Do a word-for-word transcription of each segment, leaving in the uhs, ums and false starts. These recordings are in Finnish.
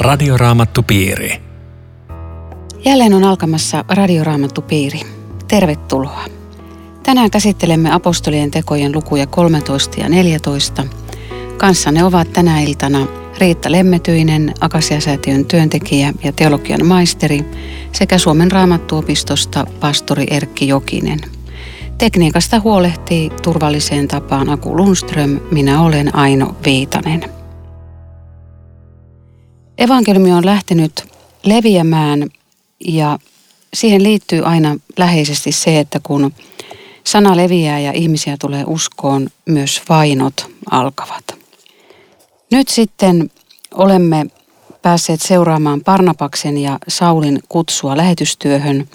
Radioraamattupiiri. Jälleen on alkamassa Radioraamattupiiri. Tervetuloa. Tänään käsittelemme apostolien tekojen lukuja kolmetoista ja neljätoista. Kanssanne ovat tänä iltana Riitta Lemmetyinen, Akasiasäätiön työntekijä ja teologian maisteri sekä Suomen raamattuopistosta pastori Erkki Jokinen. Tekniikasta huolehtii turvalliseen tapaan Aku Lundström, minä olen Aino Viitanen. Evankeliumi on lähtenyt leviämään ja siihen liittyy aina läheisesti se, että kun sana leviää ja ihmisiä tulee uskoon, myös vainot alkavat. Nyt sitten olemme päässeet seuraamaan Barnabaksen ja Saulin kutsua lähetystyöhön.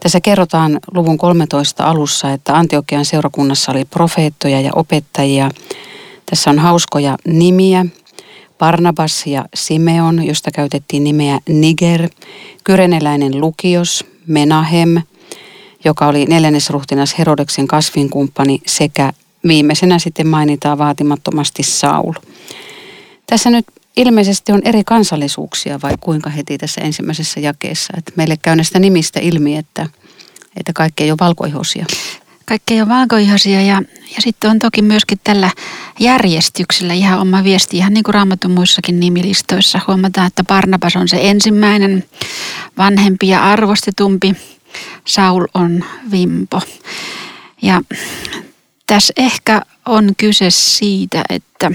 Tässä kerrotaan luvun kolmetoista alussa, että Antiokian seurakunnassa oli profeettoja ja opettajia. Tässä on hauskoja nimiä. Barnabas ja Simeon, josta käytettiin nimeä Niger, kyreneläinen Lukios, Menahem, joka oli neljännesruhtinas Herodeksen kasvinkumppani, sekä viimeisenä sitten mainitaan vaatimattomasti Saul. Tässä nyt ilmeisesti on eri kansallisuuksia, vai kuinka heti tässä ensimmäisessä jakeessa? Että meille käy näistä nimistä ilmi, että, että kaikki ei ole valkoihoisia. Kaikki ei ole valkoihoisia ja, ja sitten on toki myöskin tällä järjestyksellä ihan oma viesti, ihan niin kuin Raamatun muissakin nimilistoissa. Huomataan, että Barnabas on se ensimmäinen, vanhempi ja arvostetumpi. Saul on vimpo. Ja tässä ehkä on kyse siitä, että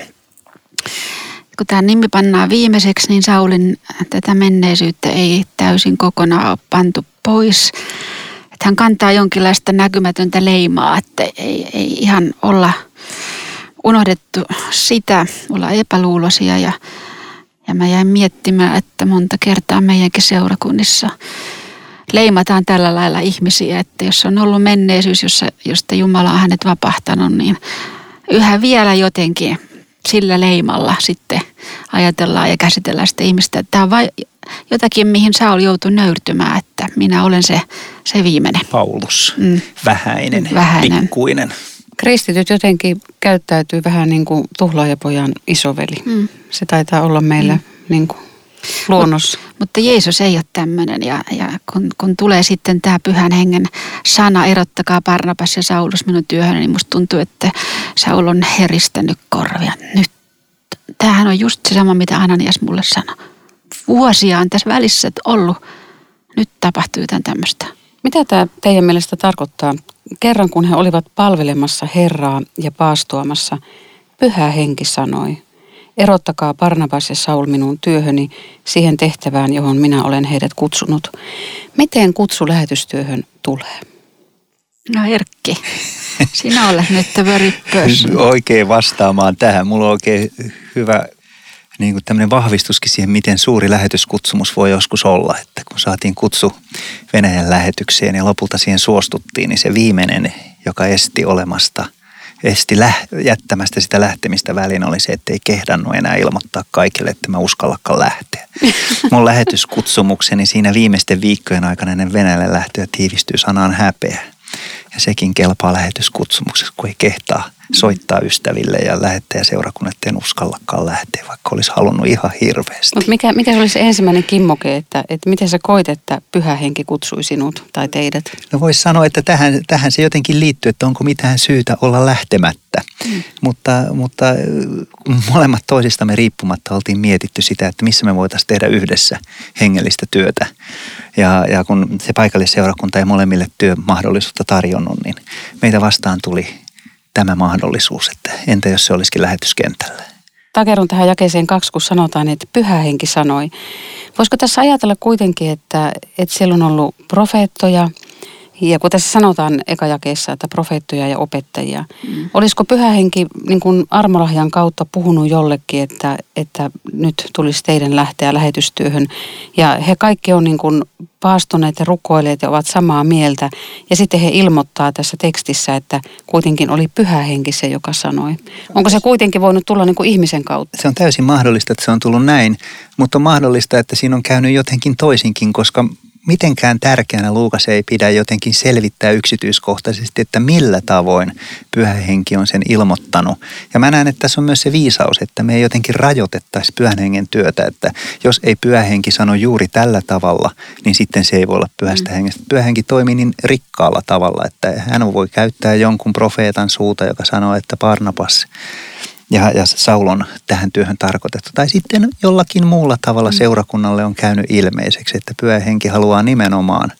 kun tämä nimi pannaan viimeiseksi, niin Saulin tätä menneisyyttä ei täysin kokonaan ole pantu pois. Että hän kantaa jonkinlaista näkymätöntä leimaa, että ei, ei ihan olla unohdettu sitä, olla epäluuloisia. Ja, ja mä jäin miettimään, että monta kertaa meidänkin seurakunnissa leimataan tällä lailla ihmisiä, että jos on ollut menneisyys, jossa, josta Jumala on hänet vapahtanut, niin yhä vielä jotenkin sillä leimalla sitten ajatellaan ja käsitellään sitä ihmistä. Tämä on vain jotakin, mihin Saul joutui nöyrtymään, että minä olen se, se viimeinen. Paulus. Mm. Vähäinen, Vähäinen, pikkuinen. Kristityt jotenkin käyttäytyy vähän niin kuin tuhlaajapojan isoveli. Mm. Se taitaa olla meillä mm. niin kuin luonnos. Mut, mutta Jeesus ei ole tämmöinen. Ja, ja kun, kun tulee sitten tämä Pyhän Hengen sana, erottakaa Barnabas ja Saulus minun työhön, niin musta tuntuu, että Saul on heristänyt korvia nyt. Tämähän on just se sama, mitä Ananias mulle sanoi. Vuosia on tässä välissä ollut. Nyt tapahtuu jotain tämmöistä. Mitä tämä teidän mielestä tarkoittaa? Kerran kun he olivat palvelemassa Herraa ja paastoamassa, Pyhä Henki sanoi, erottakaa Barnabas ja Saul minun työhöni, siihen tehtävään, johon minä olen heidät kutsunut. Miten kutsu lähetystyöhön tulee? No Erkki, sinä olet nyt very person. Oikein vastaamaan tähän. Mulla on oikein hyvä niin kuin tämmöinen vahvistuskin siihen, miten suuri lähetyskutsumus voi joskus olla. Että kun saatiin kutsu Venäjän lähetykseen ja lopulta siihen suostuttiin, niin se viimeinen, joka esti olemasta, esti lä- jättämästä sitä lähtemistä väliin oli se, että ei kehdannut enää ilmoittaa kaikille, että mä uskallakaan lähteä. Mun lähetyskutsumukseni siinä viimeisten viikkojen aikana ennen Venäjälle lähtöä tiivistyy sanaan häpeä. Ja sekin kelpaa lähetyskutsumuksessa, kun ei kehtaa soittaa ystäville ja lähettää seurakunnan, että en uskallakaan lähteä, vaikka olisi halunnut ihan hirveästi. Mutta mikä, mikä olisi ensimmäinen kimmoke, että, että miten sä koit, että Pyhä Henki kutsui sinut tai teidät? No voisi sanoa, että tähän, tähän se jotenkin liittyy, että onko mitään syytä olla lähtemättä. Mm. Mutta, mutta molemmat toisistamme riippumatta oltiin mietitty sitä, että missä me voitaisiin tehdä yhdessä hengellistä työtä. Ja, ja kun se paikallisseurakunta ei molemmille työmahdollisuutta tarjonnut, niin meitä vastaan tuli tämä mahdollisuus, että entä jos se olisikin lähetyskentällä? Takerun tähän jakeeseen kaksi, kun sanotaan, että Pyhä Henki sanoi. Voisiko tässä ajatella kuitenkin, että, että siellä on ollut profeettoja, ja kun tässä sanotaan eka jakeessa, että profeettoja ja opettajia. Mm. Olisiko Pyhä Henki niin kuin armolahjan kautta puhunut jollekin, että, että nyt tulisi teidän lähteä lähetystyöhön? Ja he kaikki on niin kuin paastoneet ja rukoilleet ja ovat samaa mieltä. Ja sitten he ilmoittaa tässä tekstissä, että kuitenkin oli Pyhä Henki se, joka sanoi. Onko se kuitenkin voinut tulla niin kuin ihmisen kautta? Se on täysin mahdollista, että se on tullut näin, mutta on mahdollista, että siinä on käynyt jotenkin toisinkin, koska mitenkään tärkeänä Luukas ei pidä jotenkin selvittää yksityiskohtaisesti, että millä tavoin Pyhä Henki on sen ilmoittanut. Ja mä näen, että tässä on myös se viisaus, että me ei jotenkin rajoitettaisi Pyhän Hengen työtä, että jos ei Pyhä Henki sano juuri tällä tavalla, niin sitten se ei voi olla Pyhästä mm. Hengestä. Pyhä Henki toimii niin rikkaalla tavalla, että hän voi käyttää jonkun profeetan suuta, joka sanoo, että Barnabas ja, ja Saul on tähän työhön tarkoitettu. Tai sitten jollakin muulla tavalla seurakunnalle on käynyt ilmeiseksi, että Pyhä Henki haluaa nimenomaan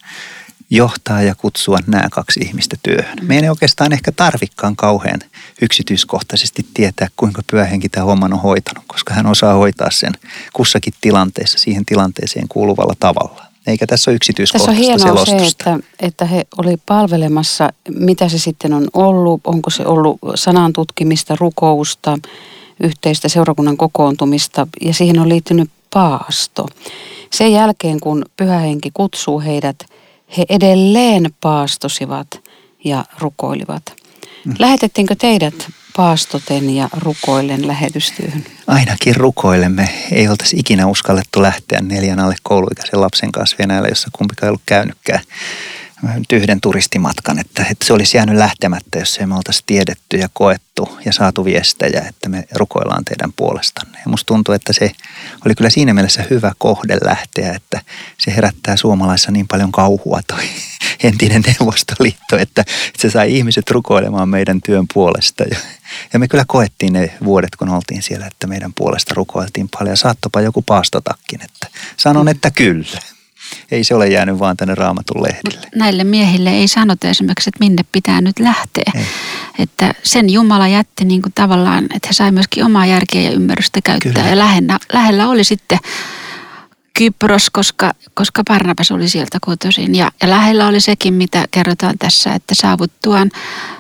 johtaa ja kutsua nämä kaksi ihmistä työhön. Meidän ei oikeastaan ehkä tarvikaan kauhean yksityiskohtaisesti tietää, kuinka Pyhä Henki tämän homman on hoitanut, koska hän osaa hoitaa sen kussakin tilanteessa siihen tilanteeseen kuuluvalla tavalla. Eikä tässä ole yksityiskohtaista selostusta. Tässä on hienoa se, että, että he oli palvelemassa, mitä se sitten on ollut, onko se ollut sanan tutkimista, rukousta, yhteistä seurakunnan kokoontumista ja siihen on liittynyt paasto. Sen jälkeen, kun Pyhä Henki kutsuu heidät, he edelleen paastosivat ja rukoilivat. Lähetettiinkö teidät paastoten ja rukoillen lähetystyöhön? Ainakin rukoilemme. Ei oltaisi ikinä uskallettu lähteä neljän alle kouluikäisen lapsen kanssa Venäjällä, jossa kumpikaan ei ollut käynytkään yhden turistimatkan. Että, että se olisi jäänyt lähtemättä, jos ei me oltaisi tiedetty ja koettu ja saatu viestejä, että me rukoillaan teidän puolestanne. Ja musta tuntuu, että se oli kyllä siinä mielessä hyvä kohde lähteä, että se herättää suomalaisissa niin paljon kauhua toi entinen Neuvostoliitto, että se sai ihmiset rukoilemaan meidän työn puolesta. Ja me kyllä koettiin ne vuodet, kun oltiin siellä, että meidän puolesta rukoiltiin paljon. Saattopa joku paastotakin, että sanon, että kyllä. Ei se ole jäänyt vaan tänne Raamatun lehdille. Näille miehille ei sanota esimerkiksi, että minne pitää nyt lähteä. Ei. Että sen Jumala jätti niin kuin tavallaan, että he sai myöskin omaa järkeä ja ymmärrystä käyttää. Kyllä. Ja lähellä, lähellä oli sitten Kypros, koska, koska Barnabas oli sieltä kotoisin. Ja, ja lähellä oli sekin, mitä kerrotaan tässä, että saavuttuaan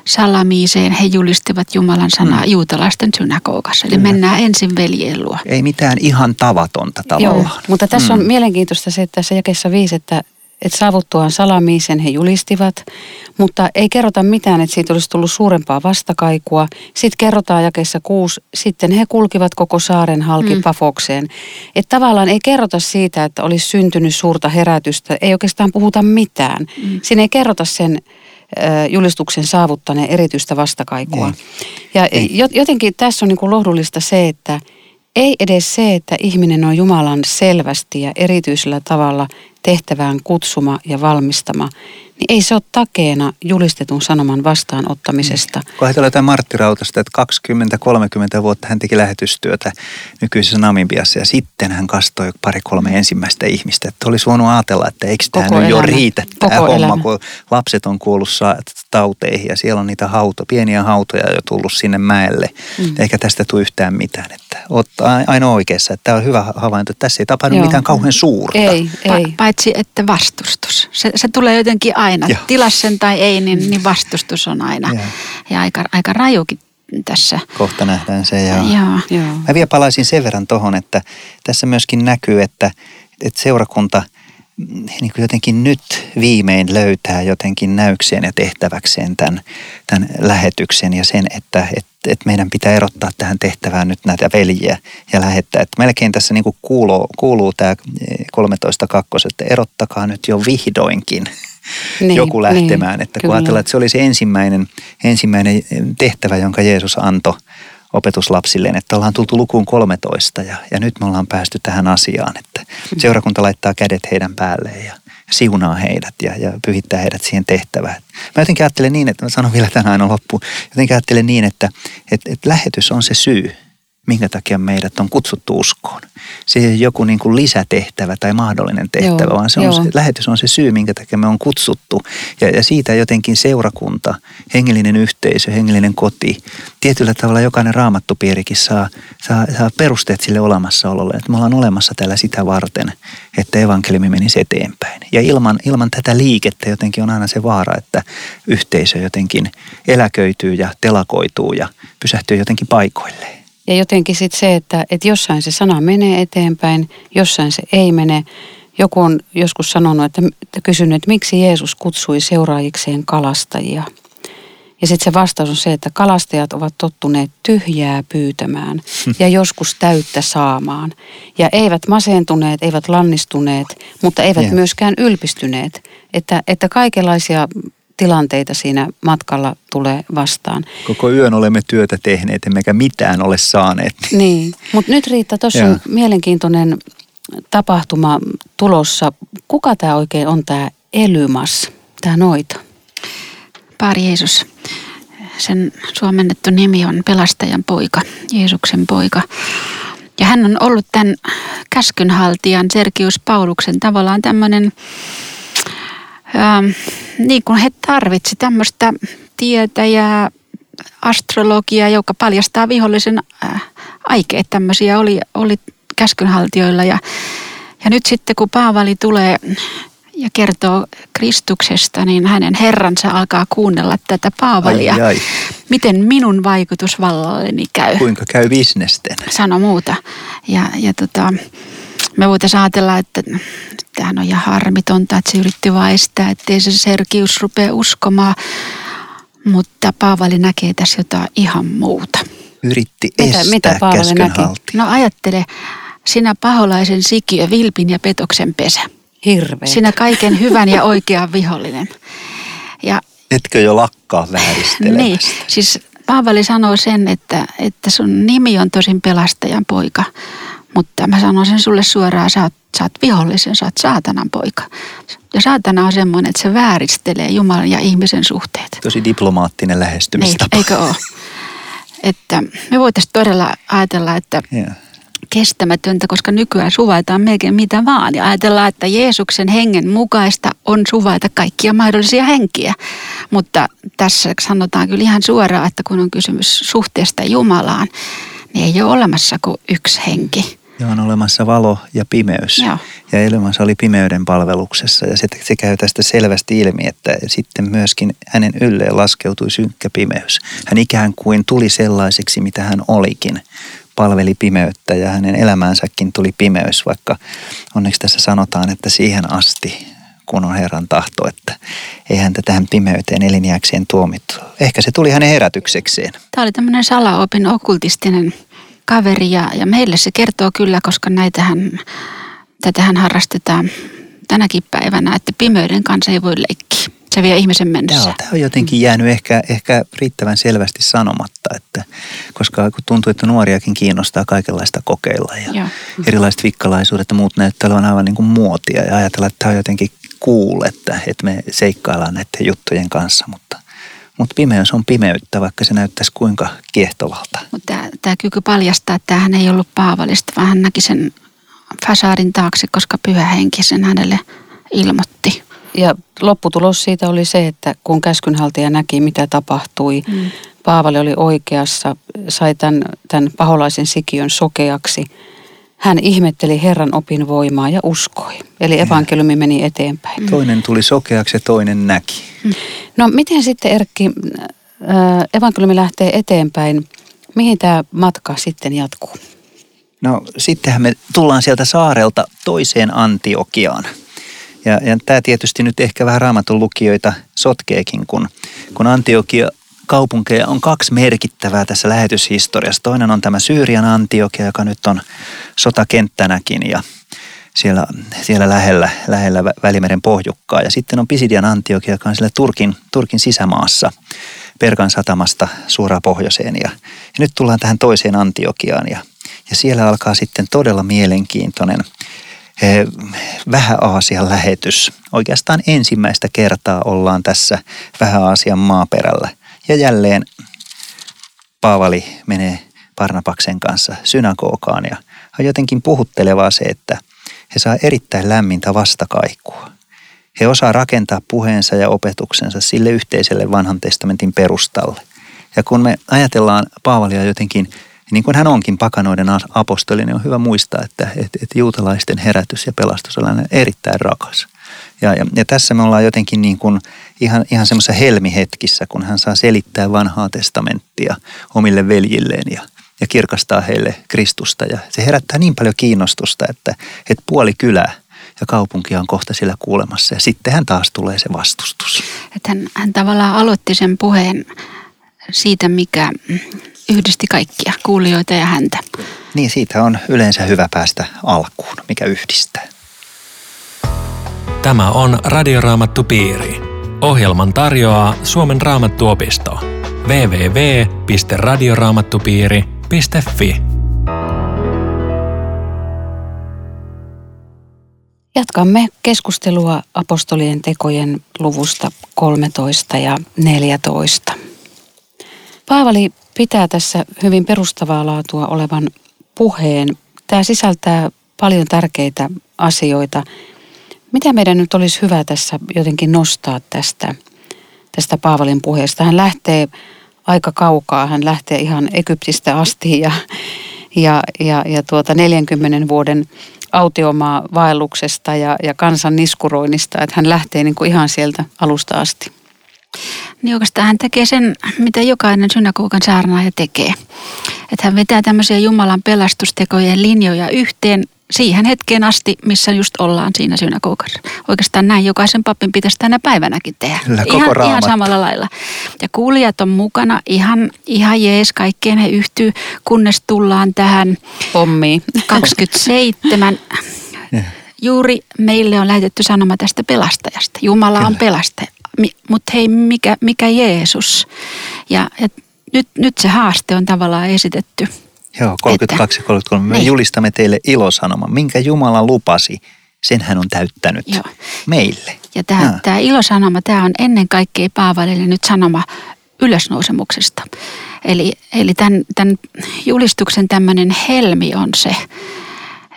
Salamiiseen he julistivat Jumalan sanaa mm. juutalaisten synagogassa. Eli mm. mennään ensin veljen luo. Ei mitään ihan tavatonta tavallaan. Joo, mutta tässä on mm. mielenkiintoista se, että tässä jakeessa viisi, että, että saavuttuaan Salamiisen he julistivat, mutta ei kerrota mitään, että siitä olisi tullut suurempaa vastakaikua. Sitten kerrotaan jakeessa kuusi, sitten he kulkivat koko saaren halki mm. Pafokseen. Että tavallaan ei kerrota siitä, että olisi syntynyt suurta herätystä, ei oikeastaan puhuta mitään. Mm. Siinä ei kerrota sen julistuksen saavuttaneen erityistä vastakaikua. Ja jotenkin tässä on niin kuin lohdullista se, että ei edes se, että ihminen on Jumalan selvästi ja erityisellä tavalla tehtävään kutsuma ja valmistama, niin ei se ole takeena julistetun sanoman vastaanottamisesta. Kun ajatellaan jotain Martti Rautasta, että kaksikymmentä kolmekymmentä vuotta hän teki lähetystyötä nykyisessä Namibiassa ja sitten hän kastoi pari-kolme ensimmäistä ihmistä. Että olisi voinut ajatella, että eikö tämä nyt jo riitä tämä homma, kun lapset on kuollut tauteihin ja siellä on niitä hautoja, pieniä hautoja jo tullut sinne mäelle. Mm. Eikä tästä tule yhtään mitään. Että ottaa aina oikeassa, että tämä on hyvä havainto, että tässä ei tapahdu mitään kauhean suurta. Ei, ei. Pa- paitsi että vastustus. Se, se tulee jotenkin aina. Joo. Tilas sen tai ei, niin, niin vastustus on aina. Joo. Ja aika, aika rajukin tässä. Kohta nähdään se. Ja... Joo. Joo. Mä vielä palaisin sen verran tohon, että tässä myöskin näkyy, että, että seurakunta niin kuin jotenkin nyt viimein löytää jotenkin näykseen ja tehtäväkseen tämän, tämän lähetyksen ja sen, että, että, että meidän pitää erottaa tähän tehtävään nyt näitä veljiä ja lähettää. Että melkein tässä niin kuin kuuluu, kuuluu tämä kolmetoista kaksi, että erottakaa nyt jo vihdoinkin. Niin, joku lähtemään. Niin, että kun ajatellaan, että se oli se ensimmäinen, ensimmäinen tehtävä, jonka Jeesus antoi opetuslapsilleen, että ollaan tultu lukuun kolmetoista ja, ja nyt me ollaan päästy tähän asiaan, että seurakunta laittaa kädet heidän päälleen ja siunaa heidät ja, ja pyhittää heidät siihen tehtävään. Mä jotenkin ajattelen niin, että mä sanon vielä tämän aina loppuun, jotenkin ajattelen niin, että et, et lähetys on se syy, minkä takia meidät on kutsuttu uskoon. Se ei ole joku niin kuin lisätehtävä tai mahdollinen tehtävä, joo, vaan se on se, lähetys on se syy, minkä takia me on kutsuttu. Ja, ja siitä jotenkin seurakunta, hengellinen yhteisö, hengellinen koti. Tietyllä tavalla jokainen raamattupiirikin saa, saa, saa perusteet sille olemassaololle, että me ollaan olemassa täällä sitä varten, että evankeliumi menisi eteenpäin. Ja ilman, ilman tätä liikettä jotenkin on aina se vaara, että yhteisö jotenkin eläköityy ja telakoituu ja pysähtyy jotenkin paikoilleen. Ja jotenkin sitten se, että, että jossain se sana menee eteenpäin, jossain se ei mene. Joku on joskus sanonut, että, että kysynyt, että miksi Jeesus kutsui seuraajikseen kalastajia. Ja sitten se vastaus on se, että kalastajat ovat tottuneet tyhjää pyytämään ja joskus täyttä saamaan. Ja eivät masentuneet, eivät lannistuneet, mutta eivät yeah. myöskään ylpistyneet. Että, että kaikenlaisia tilanteita siinä matkalla tulee vastaan. Koko yön olemme työtä tehneet, emmekä mitään ole saaneet. Niin, mutta nyt Riitta, tuossa on mielenkiintoinen tapahtuma tulossa. Kuka tämä oikein on tämä Elymas, tämä noita? Paari Jeesus. Sen suomennettu nimi on pelastajan poika, Jeesuksen poika. Ja hän on ollut tämän käskynhaltijan Sergius Pauluksen tavallaan tämmöinen, ähm, niin kuin he tarvitsi tämmöistä tietäjää, astrologiaa, joka paljastaa vihollisen äh, aikeet. Tämmöisiä oli, oli käskynhaltijoilla. Ja, ja nyt sitten kun Paavali tulee ja kertoo Kristuksesta, niin hänen herransa alkaa kuunnella tätä Paavalia. Ai, ai. Miten minun vaikutusvallalleni käy? Kuinka käy bisnesten? Sano muuta. Ja, ja tota, me voitaisiin ajatella, että tämähän on ihan harmitonta, että se yritti vaistaa, ettei se Sergius rupea uskomaan. Mutta Paavali näkee tässä jotain ihan muuta. Yritti estää mitä käskynhaltia. No ajattele, sinä paholaisen sikiö, vilpin ja petoksen pesä. Hirveet. Sinä kaiken hyvän ja oikean vihollinen. Ja, etkö jo lakkaa vääristelemästä? Niin, siis Paavali sanoo sen, että, että sun nimi on tosin pelastajan poika. Mutta mä sanon sen sulle suoraan, sä oot, sä oot vihollisen, sä oot saatanan poika. Ja saatana on semmoinen, että se vääristelee Jumalan ja ihmisen suhteet. Tosi diplomaattinen lähestymistapa. Niin, eikö ole? Että me voitaisiin todella ajatella, että... Yeah. kestämätöntä, koska nykyään suvaitaan melkein mitä vaan. Ja ajatellaan, että Jeesuksen hengen mukaista on suvaita kaikkia mahdollisia henkiä. Mutta tässä sanotaan kyllä ihan suoraan, että kun on kysymys suhteesta Jumalaan, niin ei ole olemassa kuin yksi henki. Ja on olemassa valo ja pimeys. Joo. Ja Elymas oli pimeyden palveluksessa. Ja se, se käy tästä selvästi ilmi, että sitten myöskin hänen ylleen laskeutui synkkä pimeys. Hän ikään kuin tuli sellaiseksi, mitä hän olikin. Palveli pimeyttä ja hänen elämäänsäkin tuli pimeys, vaikka onneksi tässä sanotaan, että siihen asti, kun on Herran tahto, että ei häntä tähän pimeyteen eliniäkseen tuomittu. Ehkä se tuli hänen herätyksekseen. Tämä oli tämmöinen salaopin okkultistinen kaveri ja, ja meille se kertoo kyllä, koska näitähän, tätähän harrastetaan tänäkin päivänä, että pimeyden kanssa ei voi leikkiä. Se vie ihmisen mennessä. Joo, tämä on jotenkin jäänyt ehkä, ehkä riittävän selvästi sanomatta, että, koska tuntuu, että nuoriakin kiinnostaa kaikenlaista kokeilla ja Joo. erilaiset vikkalaisuudet ja muut näyttää olevan aivan niin kuin muotia ja ajatella, että tämä on jotenkin cool, että, että me seikkaillaan näiden juttujen kanssa, mutta, mutta pimeys on pimeyttä, vaikka se näyttäisi kuinka kiehtovalta. Mutta tämä, tämä kyky paljastaa, että tämähän ei ollut Paavalista, vaan hän näki sen fasaadin taakse, koska Pyhä Henki sen hänelle ilmoitti. Ja lopputulos siitä oli se, että kun käskynhaltija näki, mitä tapahtui, mm. Paavali oli oikeassa, sai tämän, tämän paholaisen sikiön sokeaksi. Hän ihmetteli Herran opin voimaa ja uskoi. Eli evankeliumi meni eteenpäin. Mm. Toinen tuli sokeaksi ja toinen näki. Mm. No miten sitten, Erkki, evankeliumi lähtee eteenpäin? Mihin tämä matka sitten jatkuu? No sittenhän me tullaan sieltä saarelta toiseen Antiokiaan. Ja, ja tämä tietysti nyt ehkä vähän raamatun lukijoita sotkeekin, kun, kun Antiokia kaupunkeja on kaksi merkittävää tässä lähetyshistoriassa. Toinen on tämä Syyrian Antiokia, joka nyt on sotakenttänäkin ja siellä, siellä lähellä, lähellä Välimeren pohjukkaa. Ja sitten on Pisidian Antiokia, joka on siellä Turkin, Turkin sisämaassa, Pergan satamasta suoraan pohjoiseen. Ja, ja nyt tullaan tähän toiseen Antiokiaan ja, ja siellä alkaa sitten todella mielenkiintoinen Vähä-Aasian lähetys. Oikeastaan ensimmäistä kertaa ollaan tässä Vähä-Aasian maaperällä. Ja jälleen Paavali menee Barnabaksen kanssa synagogaan ja on jotenkin puhuttelevaa se, että he saa erittäin lämmintä vastakaikua. He osaa rakentaa puheensa ja opetuksensa sille yhteiselle vanhan testamentin perustalle. Ja kun me ajatellaan Paavalia jotenkin niin kuin hän onkin pakanoiden apostoli, niin on hyvä muistaa, että, että, että juutalaisten herätys ja pelastus on erittäin rakas. Ja, ja, ja tässä me ollaan jotenkin niin kuin ihan, ihan semmoisessa helmihetkissä, kun hän saa selittää vanhaa testamenttia omille veljilleen ja, ja kirkastaa heille Kristusta. Ja se herättää niin paljon kiinnostusta, että, että puoli kylää, ja kaupunkia on kohta sillä kuulemassa. Ja sittenhän taas tulee se vastustus. Että hän, hän tavallaan aloitti sen puheen siitä, mikä yhdisti kaikkia kuulijoita ja häntä. Niin, siitä on yleensä hyvä päästä alkuun, mikä yhdistää. Tämä on Radioraamattupiiri. Ohjelman tarjoaa Suomen raamattuopisto. www piste radioraamattupiiri piste fi Jatkamme keskustelua apostolien tekojen luvusta kolmetoista ja neljätoista. Paavali pitää tässä hyvin perustavaa laatua olevan puheen. Tämä sisältää paljon tärkeitä asioita. Mitä meidän nyt olisi hyvä tässä jotenkin nostaa tästä, tästä Paavalin puheesta? Hän lähtee aika kaukaa, hän lähtee ihan Egyptistä asti ja, ja, ja, ja tuota neljänkymmenen vuoden autiomaa vaelluksesta ja, ja kansan niskuroinnista, että hän lähtee niin kuin ihan sieltä alusta asti. Niin oikeastaan hän tekee sen, mitä jokainen synagogan saarnaaja tekee. Että hän vetää tämmöisiä Jumalan pelastustekojen linjoja yhteen siihen hetkeen asti, missä just ollaan siinä synagogassa. Oikeastaan näin jokaisen papin pitäisi tänä päivänäkin tehdä. Kyllä, ihan, ihan samalla lailla. Ja kuulijat on mukana, ihan, ihan jees, kaikkeen he yhtyy, kunnes tullaan tähän pommiin. kaksikymmentäseitsemän Juuri meille on lähetetty sanoma tästä pelastajasta. Jumala Kyllä. on pelastaja. Mutta hei, mikä, mikä Jeesus? Ja, ja nyt, nyt se haaste on tavallaan esitetty. Joo, kolmekymmentäkaksi kolmekymmentäkolme Me niin. julistamme teille ilosanoman, minkä Jumala lupasi, sen hän on täyttänyt Joo. meille. Ja tämä, tämä ilosanoma, tämä on ennen kaikkea Paavalille nyt sanoma ylösnousemuksesta. Eli, eli tämän, tämän julistuksen tämmöinen helmi on se,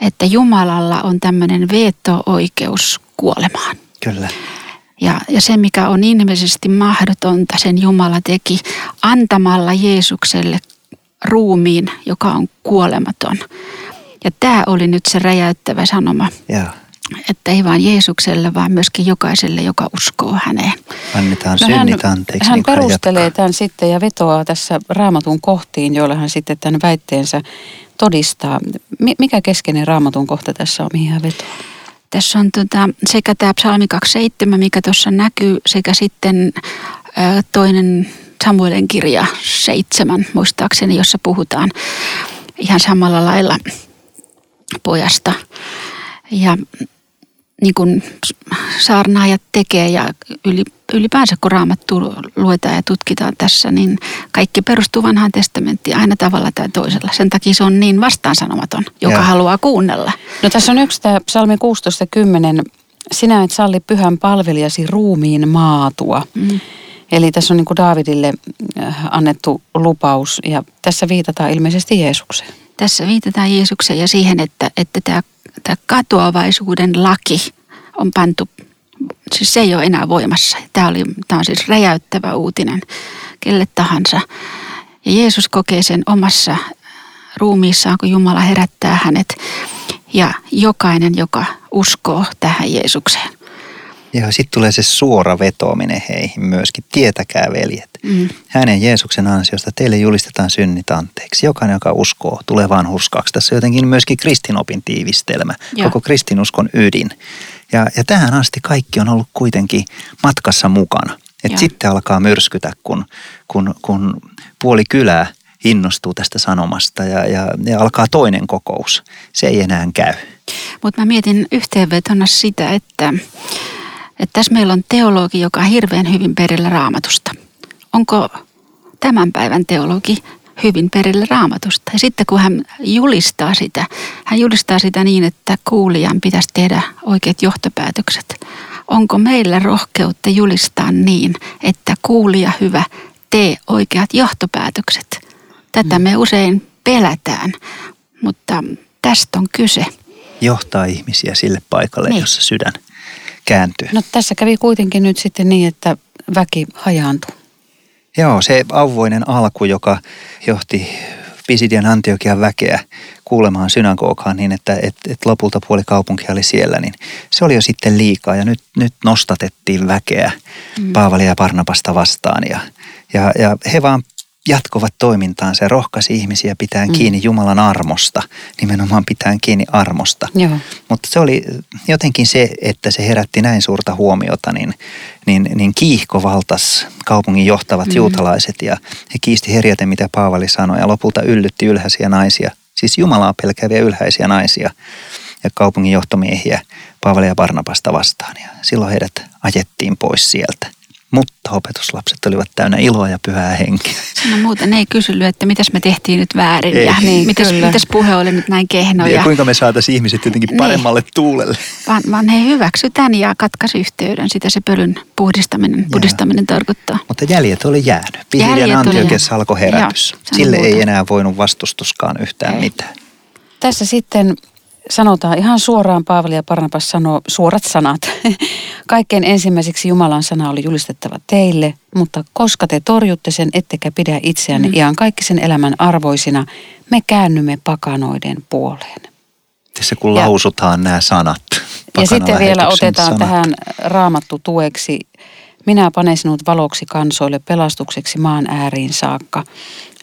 että Jumalalla on tämmöinen veto-oikeus kuolemaan. Kyllä. Ja, ja se, mikä on inhimillisesti mahdotonta, sen Jumala teki antamalla Jeesukselle ruumiin, joka on kuolematon. Ja tämä oli nyt se räjäyttävä sanoma, yeah. että ei vain Jeesukselle, vaan myöskin jokaiselle, joka uskoo häneen. Annetaan no synnit hän, anteeksi. Hän niin perustelee hän tämän sitten ja vetoaa tässä Raamatun kohtiin, joilla hän sitten tämän väitteensä todistaa. Mikä keskeinen Raamatun kohta tässä on, mihin hän vetoaa? Tässä on tota, sekä tämä psalmi kaksikymmentäseitsemän, mikä tuossa näkyy, sekä sitten ö, toinen Samuelin kirja seitsemän, muistaakseni, jossa puhutaan ihan samalla lailla pojasta. Ja niin kuin saarnaajat tekee ja ylipäänsä kun Raamattu luetaan ja tutkitaan tässä, niin kaikki perustuu Vanhaan testamenttiin aina tavalla tai toisella. Sen takia se on niin vastaansanomaton, joka ja. haluaa kuunnella. No tässä on yksi tämä psalmi kuusitoista kymmenen Sinä et salli pyhän palvelijasi ruumiin maatua. Mm. Eli tässä on niin kuin Daavidille annettu lupaus ja tässä viitataan ilmeisesti Jeesukseen. Tässä viitataan Jeesukseen ja siihen, että, että tämä Tämä katoavaisuuden laki on pantu, siis se ei ole enää voimassa. Tämä, oli, tämä on siis räjäyttävä uutinen kelle tahansa. Ja Jeesus kokee sen omassa ruumiissaan, kun Jumala herättää hänet. Ja jokainen, joka uskoo tähän Jeesukseen. Ja sitten tulee se suora vetoaminen heihin myöskin. Tietäkää, veljet. Mm. Hänen Jeesuksen ansiosta teille julistetaan synnit anteeksi. Jokainen, joka uskoo, tulee vanhurskaaksi. Tässä jotenkin myöskin kristinopin tiivistelmä, ja. koko kristinuskon ydin. Ja, ja tähän asti kaikki on ollut kuitenkin matkassa mukana. Et sitten alkaa myrskytä, kun, kun, kun puoli kylää innostuu tästä sanomasta ja, ja, ja alkaa toinen kokous. Se ei enää käy. Mutta mä mietin yhteenvetona sitä, että... Että tässä meillä on teologi, joka on hirveän hyvin perillä Raamatusta. Onko tämän päivän teologi hyvin perillä Raamatusta? Ja sitten kun hän julistaa sitä, hän julistaa sitä niin, että kuulijan pitäisi tehdä oikeat johtopäätökset. Onko meillä rohkeutta julistaa niin, että kuulija hyvä, tee oikeat johtopäätökset? Tätä me usein pelätään, mutta tästä on kyse. Johtaa ihmisiä sille paikalle, niin. jossa sydän. Kääntyy. No tässä kävi kuitenkin nyt sitten niin, että väki hajaantui. Joo, se auvoinen alku, joka johti Pisidian Antiokian väkeä kuulemaan synagogaan niin, että et, et lopulta puoli kaupunkia oli siellä, niin se oli jo sitten liikaa ja nyt, nyt nostatettiin väkeä mm. Paavalia ja Barnabasta vastaan ja, ja, ja he vaan jatkuvat toimintaansa ja rohkaisi ihmisiä pitämään mm. kiinni Jumalan armosta, nimenomaan pitämään kiinni armosta. Joo. Mutta se oli jotenkin se, että se herätti näin suurta huomiota, niin, niin, niin kiihko valtas kaupungin johtavat mm. juutalaiset ja he kiisti herjaten, mitä Paavali sanoi ja lopulta yllytti ylhäisiä naisia, siis Jumalaa pelkääviä ylhäisiä naisia ja kaupungin johtomiehiä Paavalia ja Barnabasta vastaan ja silloin heidät ajettiin pois sieltä. Mutta opetuslapset olivat täynnä iloa ja pyhää henkeä. No muuten ei kysynyt, että mitäs me tehtiin nyt väärin ei, ja niin, mitäs, mitäs puhe oli nyt näin kehno. Ja, ja kuinka me saataisiin ihmiset jotenkin paremmalle niin, tuulelle. Vaan, vaan he hyväksytään ja katkaisi yhteyden. Sitä se pölyn puhdistaminen, puhdistaminen tarkoittaa. Mutta jäljet oli jäänyt. Pisidian Antiokiassa alkoi herätys. Joo, sille muuta. Ei enää voinut vastustuskaan yhtään ei. mitään. Tässä sitten sanotaan ihan suoraan, Paavali ja Barnabas sanoo suorat sanat. Kaikkein ensimmäiseksi Jumalan sana oli julistettava teille, mutta koska te torjutte sen, ettekä pidä itseänne mm. iän kaikkisen elämän arvoisina, me käännymme pakanoiden puoleen. Tässä kun ja, lausutaan nämä sanat. Ja sitten vielä otetaan sanat tähän Raamattu tueksi. Minä panen sinut valoksi kansoille, pelastukseksi maan ääriin saakka.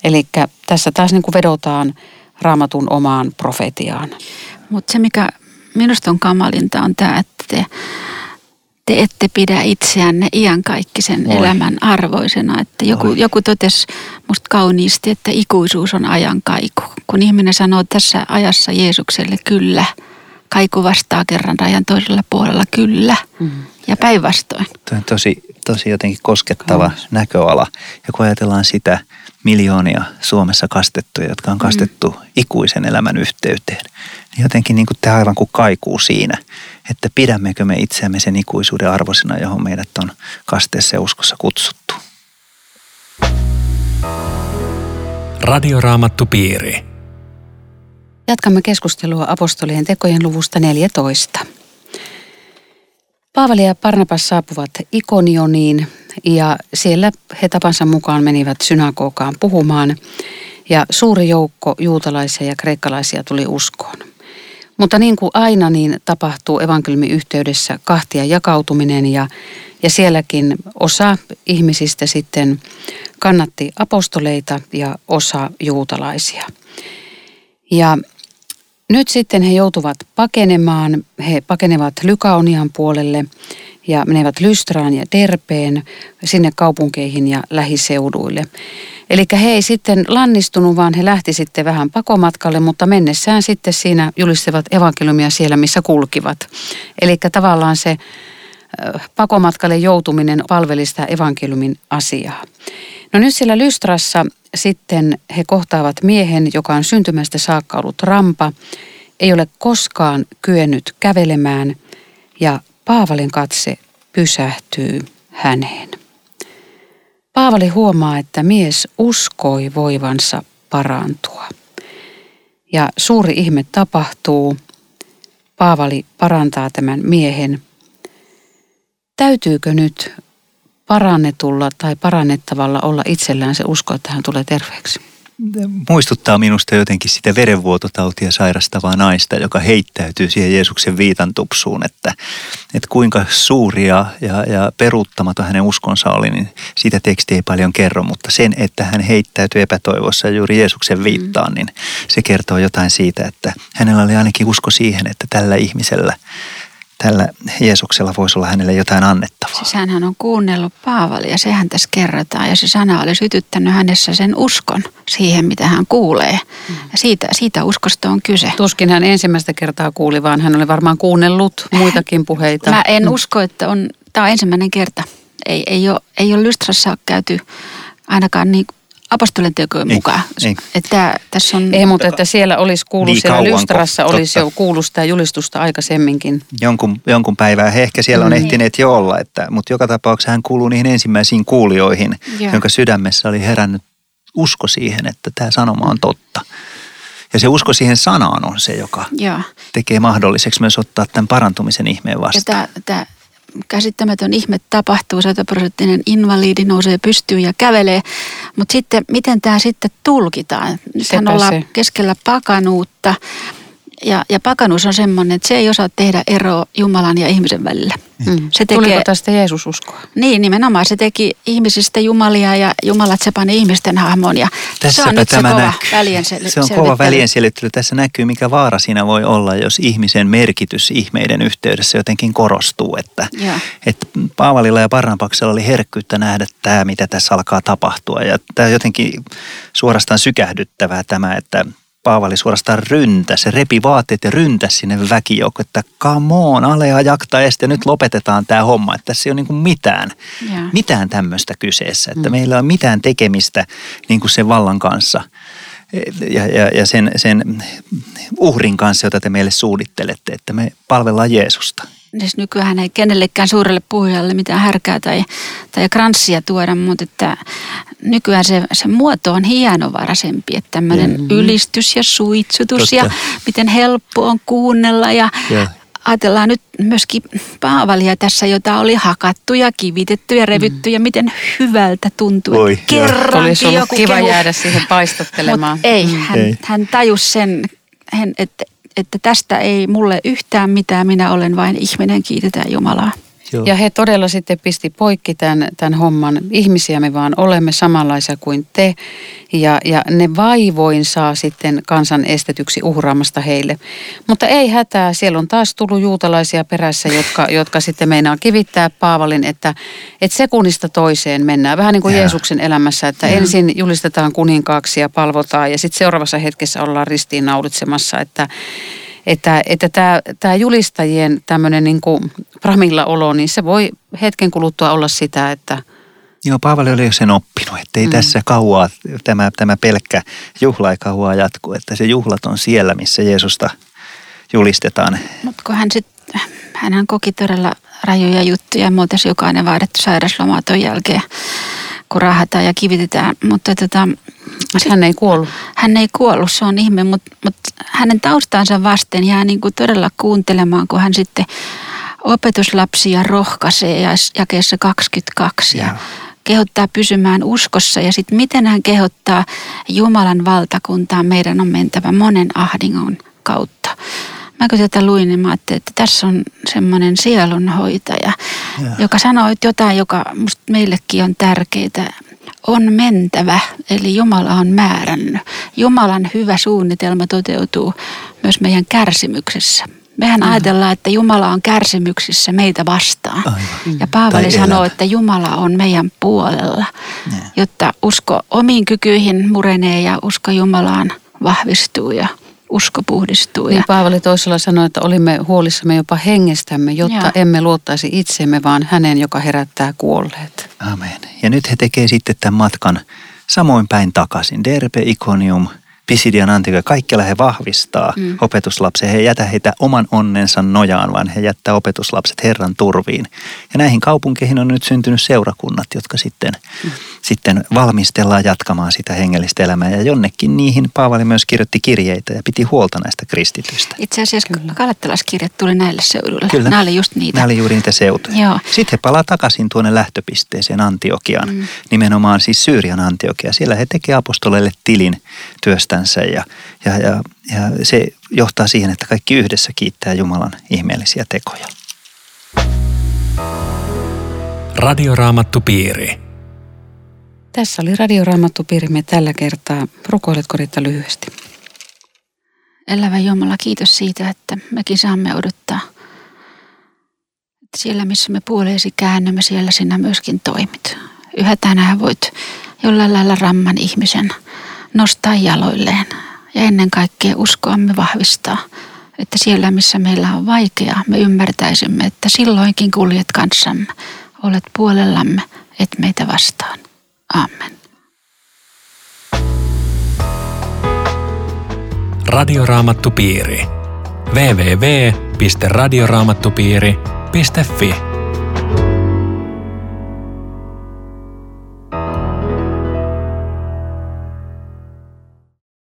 Eli tässä taas niin kuin vedotaan Raamatun omaan profetiaan. Mutta se, mikä minusta on kamalinta, on tämä, että te, te ette pidä itseänne iankaikkisen Oi. elämän arvoisena. Että joku, joku totesi musta kauniisti, että ikuisuus on ajan kaiku. Kun ihminen sanoo tässä ajassa Jeesukselle kyllä, kaiku vastaa kerran rajan toisella puolella kyllä mm. ja päinvastoin. Tuo on tosi, tosi jotenkin koskettava Kaunis. näköala. Ja kun ajatellaan sitä miljoonia Suomessa kastettuja, jotka on kastettu mm. ikuisen elämän yhteyteen, jotenkin niin kuin tämä aivan kuin kaikuu siinä, että pidämmekö me itseämme sen ikuisuuden arvoisena, johon meidät on kasteessa ja uskossa kutsuttu. Radioraamattupiiri. Jatkamme keskustelua apostolien tekojen luvusta neljätoista. Paavali ja Barnabas saapuvat Ikonioniin ja siellä he tapansa mukaan menivät synagogaan puhumaan ja suuri joukko juutalaisia ja kreikkalaisia tuli uskoon. Mutta niin kuin aina, niin tapahtuu evankeliumin yhteydessä kahtia jakautuminen ja, ja sielläkin osa ihmisistä sitten kannatti apostoleita ja osa juutalaisia. Ja nyt sitten he joutuvat pakenemaan, he pakenevat Lykaonian puolelle ja menevät Lystraan ja Derbeen sinne kaupunkeihin ja lähiseuduille. Eli he ei sitten lannistunut, vaan he lähti sitten vähän pakomatkalle, mutta mennessään sitten siinä julistivat evankeliumia siellä, missä kulkivat. Eli tavallaan se pakomatkalle joutuminen palveli sitä evankeliumin asiaa. No nyt siellä Lystrassa sitten he kohtaavat miehen, joka on syntymästä saakka ollut rampa, ei ole koskaan kyennyt kävelemään ja Paavalin katse pysähtyy häneen. Paavali huomaa, että mies uskoi voivansa parantua. Ja suuri ihme tapahtuu. Paavali parantaa tämän miehen. Täytyykö nyt parannetulla tai parannettavalla olla itsellään se usko, että hän tulee terveeksi? Muistuttaa minusta jotenkin sitä verenvuototautia sairastavaa naista, joka heittäytyy siihen Jeesuksen viitan tupsuun, että, että kuinka suuria ja, ja peruuttamaton hänen uskonsa oli, niin sitä teksti ei paljon kerro, mutta sen, että hän heittäytyi epätoivossa juuri Jeesuksen viittaan, niin se kertoo jotain siitä, että hänellä oli ainakin usko siihen, että tällä ihmisellä, tällä Jeesuksella voisi olla hänelle jotain annettavaa. Siis hänhän on kuunnellut Paavalia ja sehän tässä kerrotaan. Ja se sana oli sytyttänyt hänessä sen uskon siihen, mitä hän kuulee. Mm. Ja siitä, siitä uskosta on kyse. Tuskin hän ensimmäistä kertaa kuuli, vaan hän oli varmaan kuunnellut muitakin puheita. Mä en usko, että on, tämä on ensimmäinen kerta. Ei, ei, ole, ei ole Lystrassa käyty ainakaan niin apostolien tekojen mukaan. Ei, että tässä on ei, mutta että siellä olisi kuullut, niin siellä Lystrassa olisi jo kuullut sitä julistusta aikaisemminkin. Jonkun, jonkun päivää he ehkä siellä on niin ehtineet jo olla, että, mutta joka tapauksessa hän kuuluu niihin ensimmäisiin kuulijoihin, ja jonka sydämessä oli herännyt usko siihen, että tämä sanoma on totta. Ja se usko siihen sanaan on se, joka ja tekee mahdolliseksi myös ottaa tämän parantumisen ihmeen vastaan. Tämä käsittämätön ihme tapahtuu, sataprosenttinen invaliidi nousee pystyyn ja kävelee, mutta sitten miten tämä sitten tulkitaan? Nythän ollaan keskellä pakanuutta Ja, ja pakanus on semmoinen, että se ei osaa tehdä eroa Jumalan ja ihmisen välillä. Mm. Se tekee, tuliko tästä Jeesus-uskoa? Niin, nimenomaan. Se teki ihmisistä jumalia ja jumalat se pani ihmisten hahmon. Ja se on nyt se kova välienselittely. Se on kova välienselittely. Tässä näkyy, mikä vaara siinä voi olla, jos ihmisen merkitys ihmeiden yhteydessä jotenkin korostuu. Että, että Paavalilla ja Barnabaksella oli herkkyyttä nähdä tämä, mitä tässä alkaa tapahtua. Ja tämä jotenkin suorastaan sykähdyttävää tämä, että Paavali suorastaan ryntäsi, se repi vaatteet ja ryntäsi sinne väkijoukkoon, että come on, alea jakta ees, ja nyt lopetetaan tämä homma. Että tässä ei ole niin kuin mitään, yeah. mitään tämmöistä kyseessä, että mm. meillä ei ole mitään tekemistä niin kuin sen vallan kanssa ja, ja, ja sen, sen uhrin kanssa, jota te meille suunnittelette, että me palvellaan Jeesusta. Edes nykyään ei kenellekään suurelle puhujalle mitään härkää tai, tai kranssia tuoda, mutta että nykyään se, se muoto on hienovaraisempi. Että tämmöinen mm-hmm. ylistys ja suitsutus Totta. Ja miten helppo on kuunnella ja, ja. Ajatellaan nyt myöskin Paavalia tässä, jota oli hakattu ja kivitetty ja revytty ja miten hyvältä tuntui. Voi, kerrankin olisi ollut joku kiva kehu. Jäädä siihen paistattelemaan. Mut ei, hän, ei, hän tajusi sen, että että tästä ei mulle yhtään mitään, minä olen vain ihminen, kiitetään Jumalaa. Joo. Ja he todella sitten pisti poikki tämän, tämän homman. Ihmisiä me vaan olemme samanlaisia kuin te. Ja, ja ne vaivoin saa sitten kansan estetyksi uhraamasta heille. Mutta ei hätää, siellä on taas tullut juutalaisia perässä, jotka, jotka sitten meinaa kivittää Paavalin, että, että sekunnista toiseen mennään. Vähän niin kuin ja. Jeesuksen elämässä, että ja. ensin julistetaan kuninkaaksi ja palvotaan ja sitten seuraavassa hetkessä ollaan ristiin naulitsemassa, että Että, että tämä, tämä julistajien tämmöinen niin kuin pramilla olo, niin se voi hetken kuluttua olla sitä, että... Joo, Paavali oli jo sen oppinut, että ei mm. tässä kauaa, tämä, tämä pelkkä juhla ei kauaa jatku, että se juhlat on siellä, missä Jeesusta julistetaan. Mutta kun hän sitten, hänhän koki todella rajuja juttuja, me oltaisiin jokainen vaadittu sairauslomaa tuon jälkeen, kun rahataan ja kivitetään, mutta tota... Hän ei kuollut. Hän ei kuollut, se on ihme, mutta, mutta hänen taustansa vasten jää niin kuin todella kuuntelemaan, kun hän sitten opetuslapsia rohkaisee ja jakeessa kaksikymmentäkaksi ja, ja kehottaa pysymään uskossa. Ja sitten miten hän kehottaa Jumalan valtakuntaa, meidän on mentävä monen ahdingon kautta. Mä kun tätä luin, niin mä ajattelin, että tässä on semmoinen sielunhoitaja, ja. joka sanoo, että jotain, joka musta meillekin on tärkeää. On mentävä, eli Jumala on määrännyt. Jumalan hyvä suunnitelma toteutuu myös meidän kärsimyksessä. Mehän Aivan. ajatellaan, että Jumala on kärsimyksissä meitä vastaan. Aivan. Ja Paavali sanoo, että Jumala on meidän puolella, ne. jotta usko omiin kykyihin murenee ja usko Jumalaan vahvistuu ja usko puhdistuu. Niin Paavali toisella sanoi, että olimme huolissamme jopa hengestämme, jotta ja. emme luottaisi itsemme, vaan häneen, joka herättää kuolleet. Amen. Ja nyt he tekee sitten tämän matkan samoin päin takaisin. Derbe, Ikonium, Pisidian Antiokia, kaikkialla he vahvistaa mm. opetuslapsia. He ei jätä heitä oman onnensa nojaan, vaan he jättää opetuslapset Herran turviin. Ja näihin kaupunkeihin on nyt syntynyt seurakunnat, jotka sitten, mm. sitten valmistellaan jatkamaan sitä hengellistä elämää. Ja jonnekin niihin Paavali myös kirjoitti kirjeitä ja piti huolta näistä kristityistä. Itse asiassa Galatalaiskirje tuli näille seuduille. Kyllä. Nämä oli just niitä. Nämä oli juuri niitä seutuja. Joo. Sitten he palaa takaisin tuonne lähtöpisteeseen Antiokiaan, mm. nimenomaan siis Syyrian Antiokia. Siellä he tekevät apostoleille tilin työstä. Ja, ja, ja, ja se johtaa siihen, että kaikki yhdessä kiittää Jumalan ihmeellisiä tekoja. Radioraamattupiiri. Tässä oli Radioraamattupiirimme tällä kertaa. Rukoiletko Riitta lyhyesti? Elävä Jumala, kiitos siitä, että mekin saamme odottaa. Siellä, missä me puoleesi käännymme, siellä sinä myöskin toimit. Yhä tänään voit jollain lailla ramman ihmisen nostaa jaloilleen ja ennen kaikkea uskoamme vahvistaa, että siellä missä meillä on vaikeaa, me ymmärtäisimme, että silloinkin kuljet kanssamme, olet puolellamme, et meitä vastaan. Aamen. Radioraamattupiiri. double-u double-u double-u piste radioraamattupiiri piste fi